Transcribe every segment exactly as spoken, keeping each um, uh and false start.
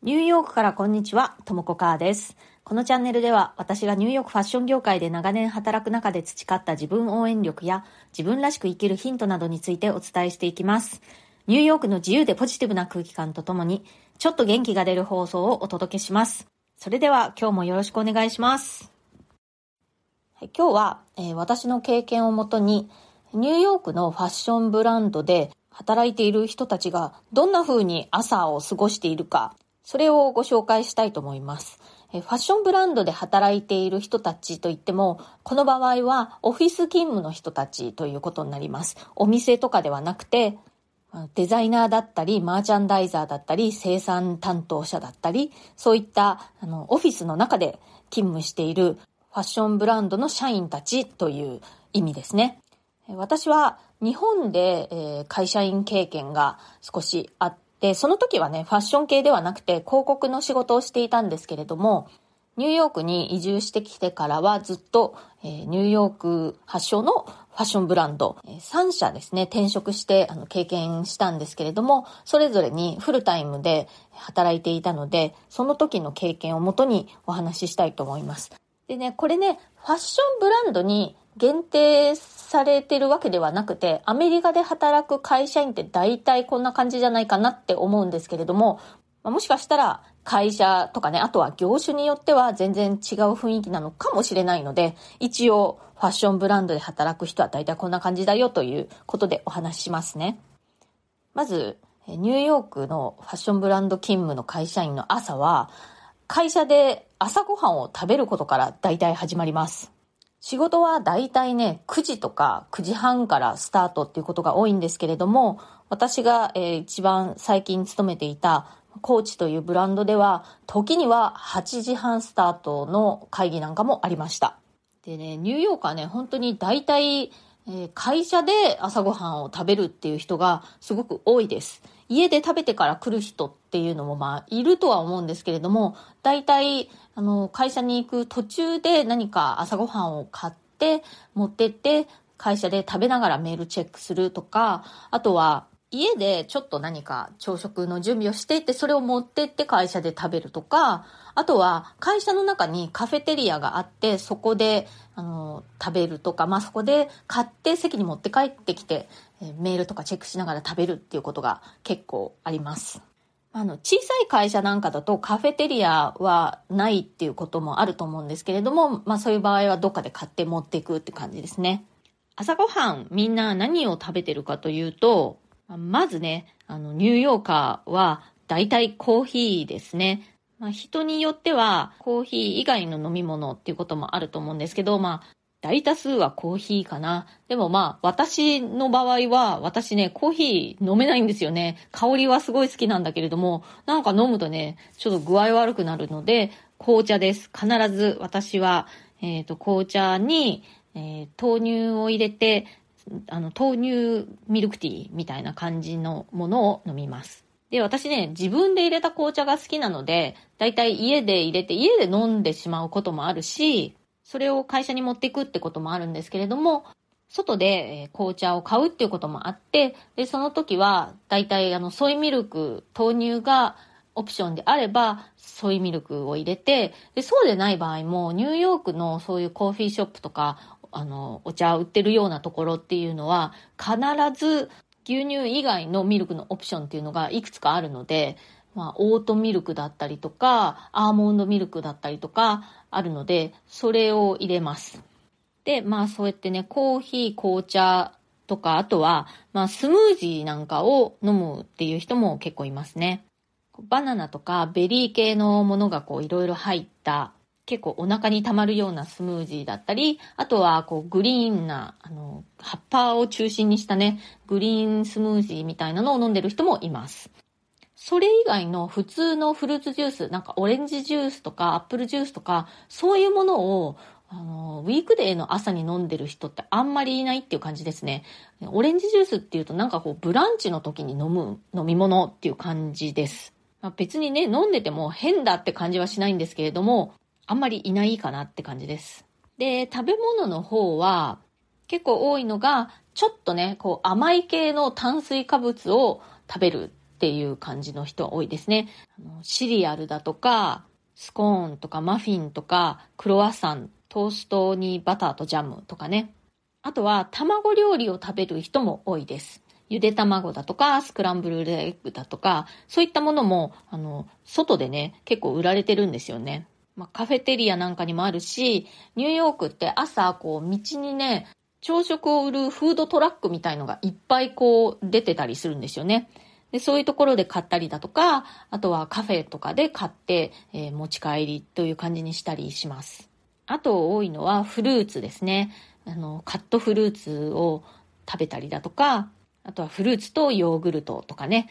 ニューヨークからこんにちは、ともこかーです。このチャンネルでは私がニューヨークファッション業界で長年働く中で培った自分応援力や自分らしく生きるヒントなどについてお伝えしていきます。ニューヨークの自由でポジティブな空気感とともにちょっと元気が出る放送をお届けします。それでは今日もよろしくお願いします。はい、今日は、えー、私の経験をもとにニューヨークのファッションブランドで働いている人たちがどんな風に朝を過ごしているか、それをご紹介したいと思います。ファッションブランドで働いている人たちといっても、この場合はオフィス勤務の人たちということになります。お店とかではなくて、デザイナーだったり、マーチャンダイザーだったり、生産担当者だったり、そういったあのオフィスの中で勤務しているファッションブランドの社員たちという意味ですね。私は日本で会社員経験が少しあって、で、その時はね、ファッション系ではなくて広告の仕事をしていたんですけれども、ニューヨークに移住してきてからはずっと、えー、ニューヨーク発祥のファッションブランド、えー、さん社ですね、転職してあの経験したんですけれども、それぞれにフルタイムで働いていたので、その時の経験をもとにお話ししたいと思います。でね、これね、ファッションブランドに限定されてるわけではなくて、アメリカで働く会社員って大体こんな感じじゃないかなって思うんですけれども、もしかしたら会社とかね、あとは業種によっては全然違う雰囲気なのかもしれないので、一応ファッションブランドで働く人は大体こんな感じだよということでお話ししますね。まずニューヨークのファッションブランド勤務の会社員の朝は、会社で朝ごはんを食べることから大体始まります。仕事はだいたいね、くじとかくじはんからスタートっていうことが多いんですけれども、私が、えー、一番最近勤めていたコーチというブランドでは、時にははちじはんスタートの会議なんかもありました。でね、ニューヨークはね、本当にだいたい会社で朝ごはんを食べるっていう人がすごく多いです。家で食べてから来る人っていうのもまあいるとは思うんですけれども、大体あの会社に行く途中で何か朝ごはんを買って持ってって会社で食べながらメールチェックするとか、あとは家でちょっと何か朝食の準備をしていってそれを持ってって会社で食べるとか、あとは会社の中にカフェテリアがあってそこであの食べるとか、まあそこで買って席に持って帰ってきてメールとかチェックしながら食べるっていうことが結構あります。あの小さい会社なんかだとカフェテリアはないっていうこともあると思うんですけれども、まあそういう場合はどっかで買って持っていくって感じですね。朝ごはんみんな何を食べてるかというと、まずね、あの、ニューヨーカーは大体コーヒーですね。まあ、人によってはコーヒー以外の飲み物っていうこともあると思うんですけど、まあ、大多数はコーヒーかな。でもまあ、私の場合は、私ね、コーヒー飲めないんですよね。香りはすごい好きなんだけれども、なんか飲むとね、ちょっと具合悪くなるので、紅茶です。必ず私は、えっと、紅茶に、えー、豆乳を入れて、あの豆乳ミルクティーみたいな感じのものを飲みます。で、私ね、自分で入れた紅茶が好きなので、だいたい家で入れて家で飲んでしまうこともあるし、それを会社に持っていくってこともあるんですけれども、外で紅茶を買うっていうこともあって、でその時はだいたいあのソイミルク、豆乳がオプションであればソイミルクを入れて、でそうでない場合もニューヨークのそういうコーヒーショップとかあのお茶売ってるようなところっていうのは必ず牛乳以外のミルクのオプションっていうのがいくつかあるので、まあ、オートミルクだったりとかアーモンドミルクだったりとかあるので、それを入れます。でまあそうやってね、コーヒー、紅茶とか、あとは、まあ、スムージーなんかを飲むっていう人も結構いますね。バナナとかベリー系のものがこういろいろ入った結構お腹に溜まるようなスムージーだったり、あとはこうグリーンなあの葉っぱを中心にしたね、グリーンスムージーみたいなのを飲んでる人もいます。それ以外の普通のフルーツジュース、なんかオレンジジュースとかアップルジュースとか、そういうものをあのウィークデーの朝に飲んでる人ってあんまりいないっていう感じですね。オレンジジュースっていうとなんかこうブランチの時に飲む飲み物っていう感じです。まあ、別にね、飲んでても変だって感じはしないんですけれども、あんまりいないかなって感じです。で、食べ物の方は結構多いのが、ちょっとね、こう甘い系の炭水化物を食べるっていう感じの人は多いですね。あのシリアルだとかスコーンとかマフィンとかクロワッサン、トーストにバターとジャムとかね。あとは卵料理を食べる人も多いです。ゆで卵だとかスクランブルエッグだとか、そういったものもあの外でね結構売られてるんですよね。まあ、カフェテリアなんかにもあるし、ニューヨークって朝こう道にね朝食を売るフードトラックみたいのがいっぱいこう出てたりするんですよね。でそういうところで買ったりだとか、あとはカフェとかで買って、えー、持ち帰りという感じにしたりします。あと多いのはフルーツですね。あのカットフルーツを食べたりだとか、あとはフルーツとヨーグルトとかね。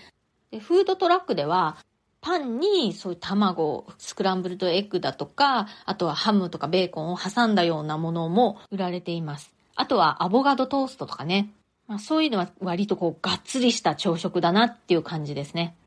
でフードトラックではパンにそういう卵、スクランブルドエッグだとか、あとはハムとかベーコンを挟んだようなものも売られています。あとはアボカドトーストとかね、まあ、そういうのは割とこうがっつりした朝食だなっていう感じですね。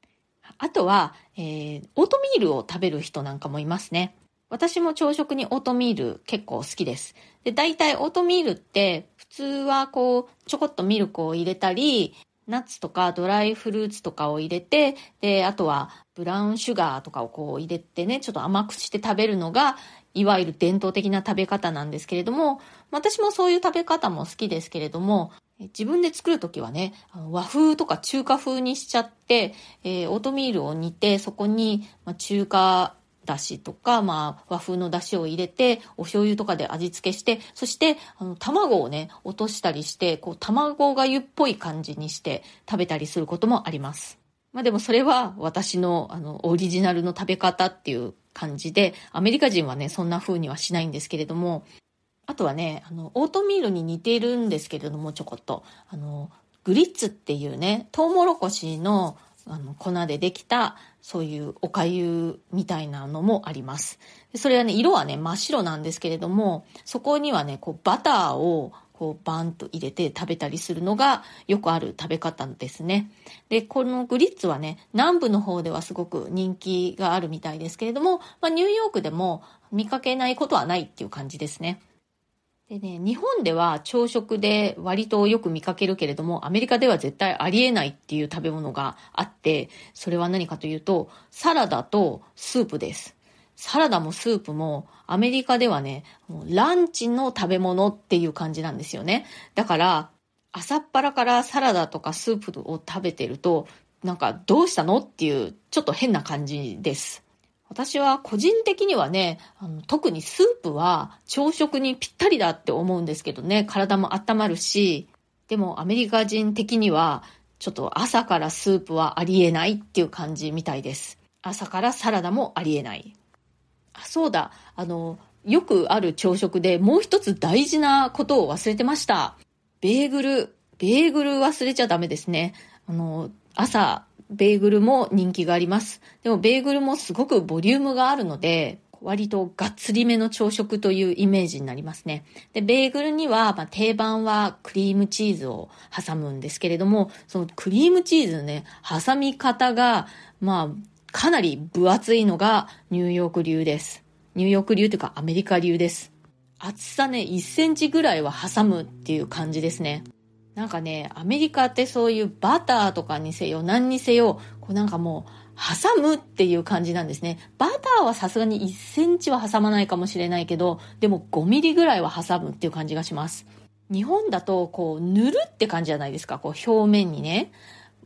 あとは、えー、オートミールを食べる人なんかもいますね。私も朝食にオートミール結構好きです。で、大体オートミールって普通はこうちょこっとミルクを入れたり、ナッツとかドライフルーツとかを入れて、で、あとはブラウンシュガーとかをこう入れてね、ちょっと甘くして食べるのがいわゆる伝統的な食べ方なんですけれども、私もそういう食べ方も好きですけれども、自分で作るときはね、和風とか中華風にしちゃって、えー、オートミールを煮て、そこに中華だしとか、まあ、和風のだしを入れて、お醤油とかで味付けして、そしてあの卵をね、落としたりして、こう卵がゆっぽい感じにして食べたりすることもあります。まあでもそれは私のあのオリジナルの食べ方っていう感じで、アメリカ人はね、そんな風にはしないんですけれども、あとはね、あのオートミールに似ているんですけれども、ちょこっとあのグリッツっていうね、トウモロコシ の, あの粉でできたそういうおかゆみたいなのもあります。それはね、色はね真っ白なんですけれども、そこにはねこうバターをこうバンと入れて食べたりするのがよくある食べ方ですね。で、このグリッツはね、南部の方ではすごく人気があるみたいですけれども、まあ、ニューヨークでも見かけないことはないっていう感じですね。でね、日本では朝食で割とよく見かけるけれども、アメリカでは絶対ありえないっていう食べ物があって、それは何かというと、サラダとスープです。サラダもスープもアメリカではね、ランチの食べ物っていう感じなんですよね。だから、朝っぱらからサラダとかスープを食べてると、なんかどうしたのっていう、ちょっと変な感じです。私は個人的にはね、あの特にスープは朝食にぴったりだって思うんですけどね、体も温まるし、でもアメリカ人的にはちょっと朝からスープはありえないっていう感じみたいです。朝からサラダもありえない。あ、そうだ、あの、よくある朝食でもう一つ大事なことを忘れてました。ベーグル、ベーグル忘れちゃダメですね。あの、朝、ベーグルも人気があります。でもベーグルもすごくボリュームがあるので、割とがっつりめの朝食というイメージになりますね。で、ベーグルには、まあ、定番はクリームチーズを挟むんですけれども、そのクリームチーズのね、挟み方が、まあ、かなり分厚いのがニューヨーク流です。ニューヨーク流というかアメリカ流です。厚さね、いっセンチぐらいは挟むっていう感じですね。なんかね、アメリカってそういうバターとかにせよ何にせよ、こうなんかもう挟むっていう感じなんですね。バターはさすがにいっセンチは挟まないかもしれないけど、でもごミリぐらいは挟むっていう感じがします。日本だとこう塗るって感じじゃないですか。こう表面にね、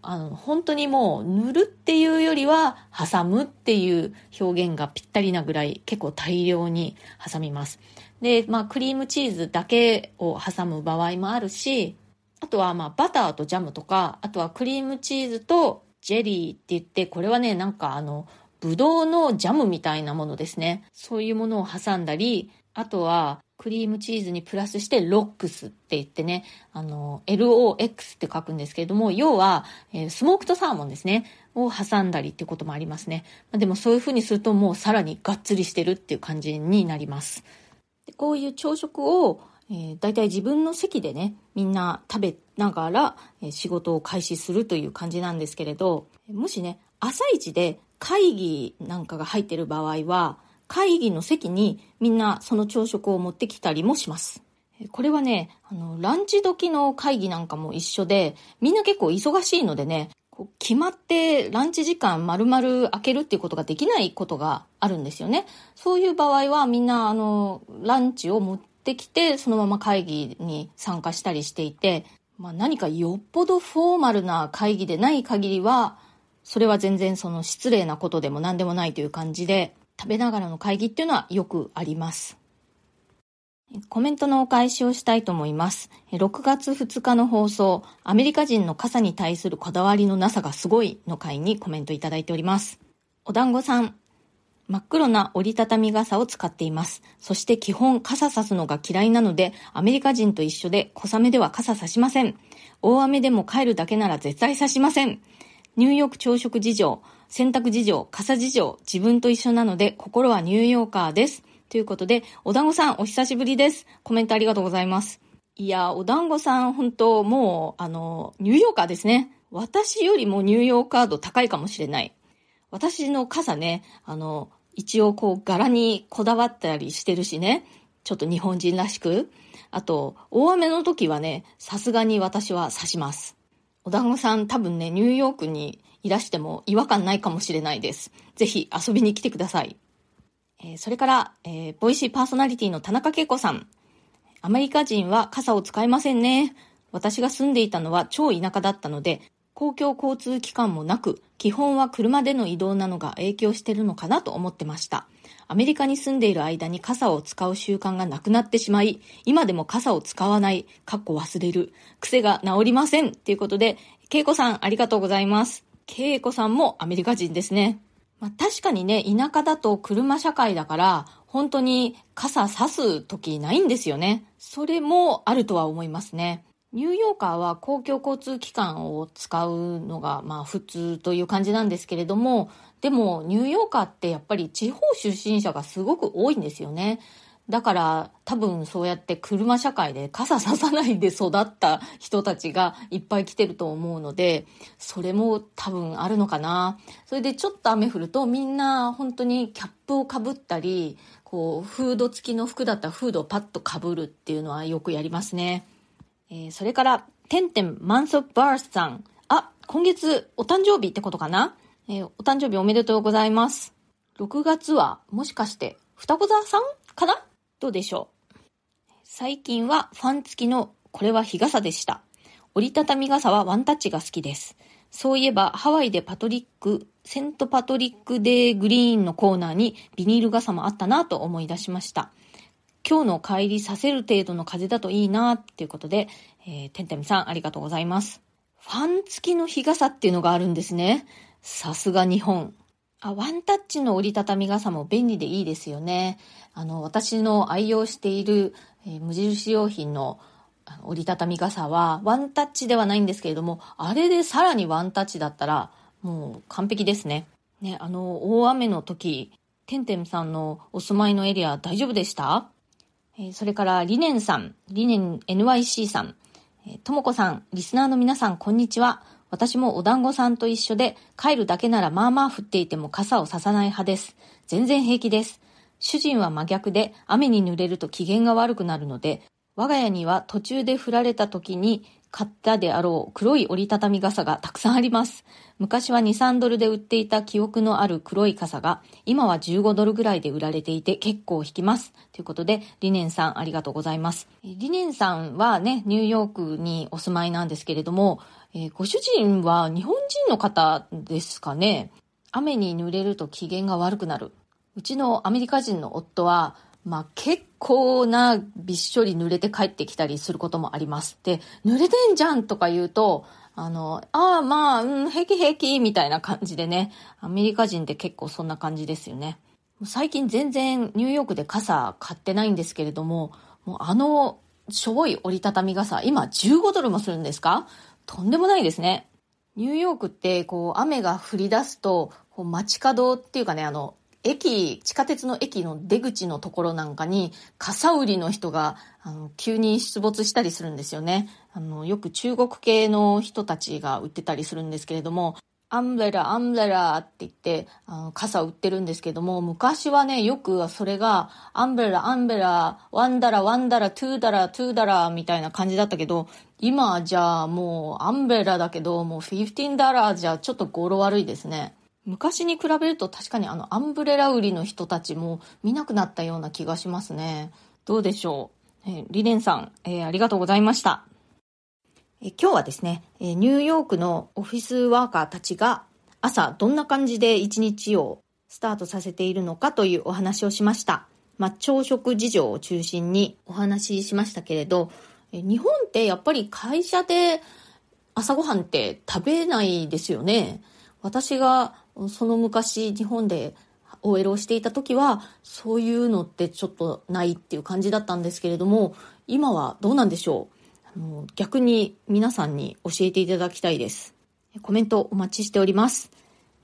あの本当にもう塗るっていうよりは挟むっていう表現がぴったりなぐらい結構大量に挟みます。で、まあ、クリームチーズだけを挟む場合もあるし、あとはまあバターとジャムとか、あとはクリームチーズとジェリーって言って、これはね、なんかあのブドウのジャムみたいなものですね。そういうものを挟んだり、あとはクリームチーズにプラスしてロックスって言ってね、あの エルオーエックス って書くんですけれども、要はスモークとサーモンですねを挟んだりってこともありますね。でもそういう風にするともうさらにがっつりしてるっていう感じになります。で、こういう朝食をだいたい自分の席でね、みんな食べながら仕事を開始するという感じなんですけれど、もしね、朝一で会議なんかが入っている場合は、会議の席にみんなその朝食を持ってきたりもします。これはね、あのランチ時の会議なんかも一緒で、みんな結構忙しいのでね、こう決まってランチ時間丸々空けるっていうことができないことがあるんですよね。そういう場合はみんなあのランチを持ってきてそのまま会議に参加したりしていて、まあ、何かよっぽどフォーマルな会議でない限りはそれは全然その失礼なことでも何でもないという感じで、食べながらの会議っていうのはよくあります。コメントのお返しをしたいと思います。ろくがつふつかの放送、アメリカ人の傘に対するこだわりのなさがすごいの回にコメントいただいております。お団子さん、真っ黒な折りたたみ傘を使っています。そして基本傘さすのが嫌いなのでアメリカ人と一緒で小雨では傘さしません。大雨でも帰るだけなら絶対さしません。ニューヨーク朝食事情、洗濯事情、傘事情、自分と一緒なので心はニューヨーカーです。ということで、お団子さんお久しぶりです。コメントありがとうございます。いや、お団子さん本当もうあのニューヨーカーですね。私よりもニューヨーカー度高いかもしれない。私の傘ね、あの、一応こう柄にこだわったりしてるしね、ちょっと日本人らしく。あと、大雨の時はね、さすがに私は差します。お団子さん多分ね、ニューヨークにいらしても違和感ないかもしれないです。ぜひ遊びに来てください。えー、それから、えー、ボイシーパーソナリティの田中恵子さん。アメリカ人は傘を使いませんね。私が住んでいたのは超田舎だったので、公共交通機関もなく、基本は車での移動なのが影響してるのかなと思ってました。アメリカに住んでいる間に傘を使う習慣がなくなってしまい、今でも傘を使わない、かっこ忘れる、癖が治りません。ということで、恵子さんありがとうございます。恵子さんもアメリカ人ですね。まあ、確かにね、田舎だと車社会だから、本当に傘差す時ないんですよね。それもあるとは思いますね。ニューヨーカーは公共交通機関を使うのがまあ普通という感じなんですけれども、でもニューヨーカーってやっぱり地方出身者がすごく多いんですよね。だから多分そうやって車社会で傘ささないで育った人たちがいっぱい来てると思うので、それも多分あるのかな。それでちょっと雨降るとみんな本当にキャップをかぶったり、こうフード付きの服だったらフードをパッとかぶるっていうのはよくやりますね。それからてんてんマンソバースさん、あ、今月お誕生日ってことかな、えー、お誕生日おめでとうございます。ろくがつはもしかして双子座さんかな、どうでしょう。最近はファン付きのこれは日傘でした。折りたたみ傘はワンタッチが好きです。そういえばハワイでパトリックセントパトリックデーグリーンのコーナーにビニール傘もあったなと思い出しました。今日の帰りさせる程度の風だといいなっていうことで、えー、てんてんさんありがとうございます。ファン付きの日傘っていうのがあるんですね。さすが日本。あ、ワンタッチの折りたたみ傘も便利でいいですよね。あの、私の愛用している、えー、無印良品の折りたたみ傘はワンタッチではないんですけれども、あれでさらにワンタッチだったらもう完璧ですね。ね、あの、大雨の時、てんてんさんのお住まいのエリア大丈夫でした？それからリネンさん、リネン エヌワイシー さん、ともこさん、リスナーの皆さんこんにちは。私もお団子さんと一緒で帰るだけならまあまあ降っていても傘をささない派です。全然平気です。主人は真逆で雨に濡れると機嫌が悪くなるので、我が家には途中で降られた時に買ったであろう黒い折りたたみ傘がたくさんあります。昔は にさんドルで売っていた記憶のある黒い傘が今はじゅうごドルぐらいで売られていて結構引きます。ということでリネンさんありがとうございます。リネンさんはね、ニューヨークにお住まいなんですけれども、えー、ご主人は日本人の方ですかね。雨に濡れると機嫌が悪くなる。うちのアメリカ人の夫はまあ結構なびっしょり濡れて帰ってきたりすることもあります。で、濡れてんじゃんとか言うと、あの、ああまあ、うん、平気平気みたいな感じでね、アメリカ人って結構そんな感じですよね。最近全然ニューヨークで傘買ってないんですけれども、もうあのしょぼい折りたたみ傘、今じゅうごドルもするんですか？とんでもないですね。ニューヨークってこう雨が降り出すと、こう街角っていうかね、あの、駅、地下鉄の駅の出口のところなんかに傘売りの人があの急に出没したりするんですよね。あのよく中国系の人たちが売ってたりするんですけれども、アンブレラアンブレラって言ってあの傘売ってるんですけども、昔はねよくそれがアンブレラアンブレラワンダラワンダラトゥーダラトゥーダラみたいな感じだったけど、今じゃあもうアンブレラだけどもうフィフティーンダラーじゃちょっと語呂悪いですね。昔に比べると確かにあのアンブレラ売りの人たちも見なくなったような気がしますね。どうでしょう、えー、リレンさん、えー、ありがとうございました。えー、今日はですね、えー、ニューヨークのオフィスワーカーたちが朝どんな感じで一日をスタートさせているのかというお話をしました。まあ、朝食事情を中心にお話ししましたけれど、えー、日本ってやっぱり会社で朝ごはんって食べないですよね。私がその昔日本で オーエル をしていた時はそういうのってちょっとないっていう感じだったんですけれども、今はどうなんでしょう。あの逆に皆さんに教えていただきたいです。コメントお待ちしております。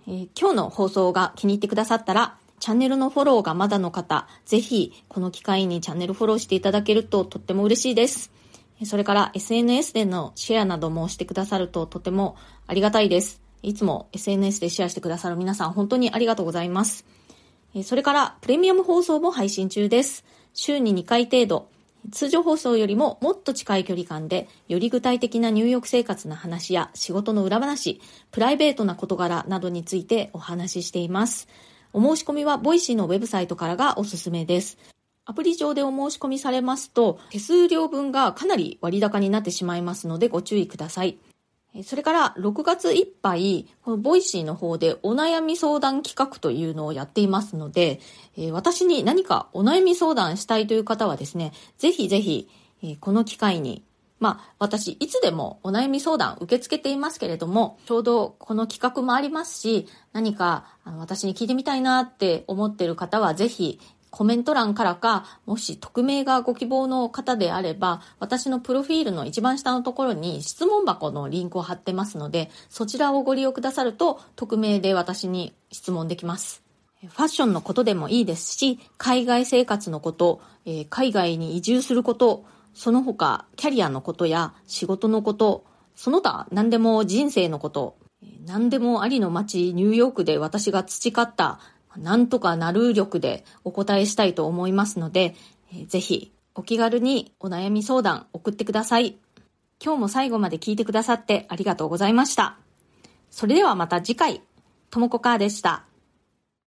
えー、今日の放送が気に入ってくださったらチャンネルのフォローがまだの方、ぜひこの機会にチャンネルフォローしていただけるととっても嬉しいです。それから エスエヌエス でのシェアなどもしてくださるととてもありがたいです。いつも エスエヌエス でシェアしてくださる皆さん本当にありがとうございます。それからプレミアム放送も配信中です。週ににかい程度、通常放送よりももっと近い距離感でより具体的な入浴生活の話や仕事の裏話、プライベートな事柄などについてお話ししています。お申し込みはボイシーのウェブサイトからがおすすめです。アプリ上でお申し込みされますと手数料分がかなり割高になってしまいますのでご注意ください。それからろくがついっぱい、このボイシーの方でお悩み相談企画というのをやっていますので、私に何かお悩み相談したいという方はですね、ぜひぜひこの機会に、まあ私いつでもお悩み相談受け付けていますけれども、ちょうどこの企画もありますし、何か私に聞いてみたいなって思っている方はぜひ、コメント欄からか、もし匿名がご希望の方であれば、私のプロフィールの一番下のところに質問箱のリンクを貼ってますので、そちらをご利用くださると匿名で私に質問できます。ファッションのことでもいいですし、海外生活のこと、えー、海外に移住すること、その他キャリアのことや仕事のこと、その他何でも、人生のこと、何でもありの街ニューヨークで私が培ったなんとかなる力でお答えしたいと思いますので、ぜひお気軽にお悩み相談送ってください。今日も最後まで聞いてくださってありがとうございました。それではまた次回、ともこかーでした。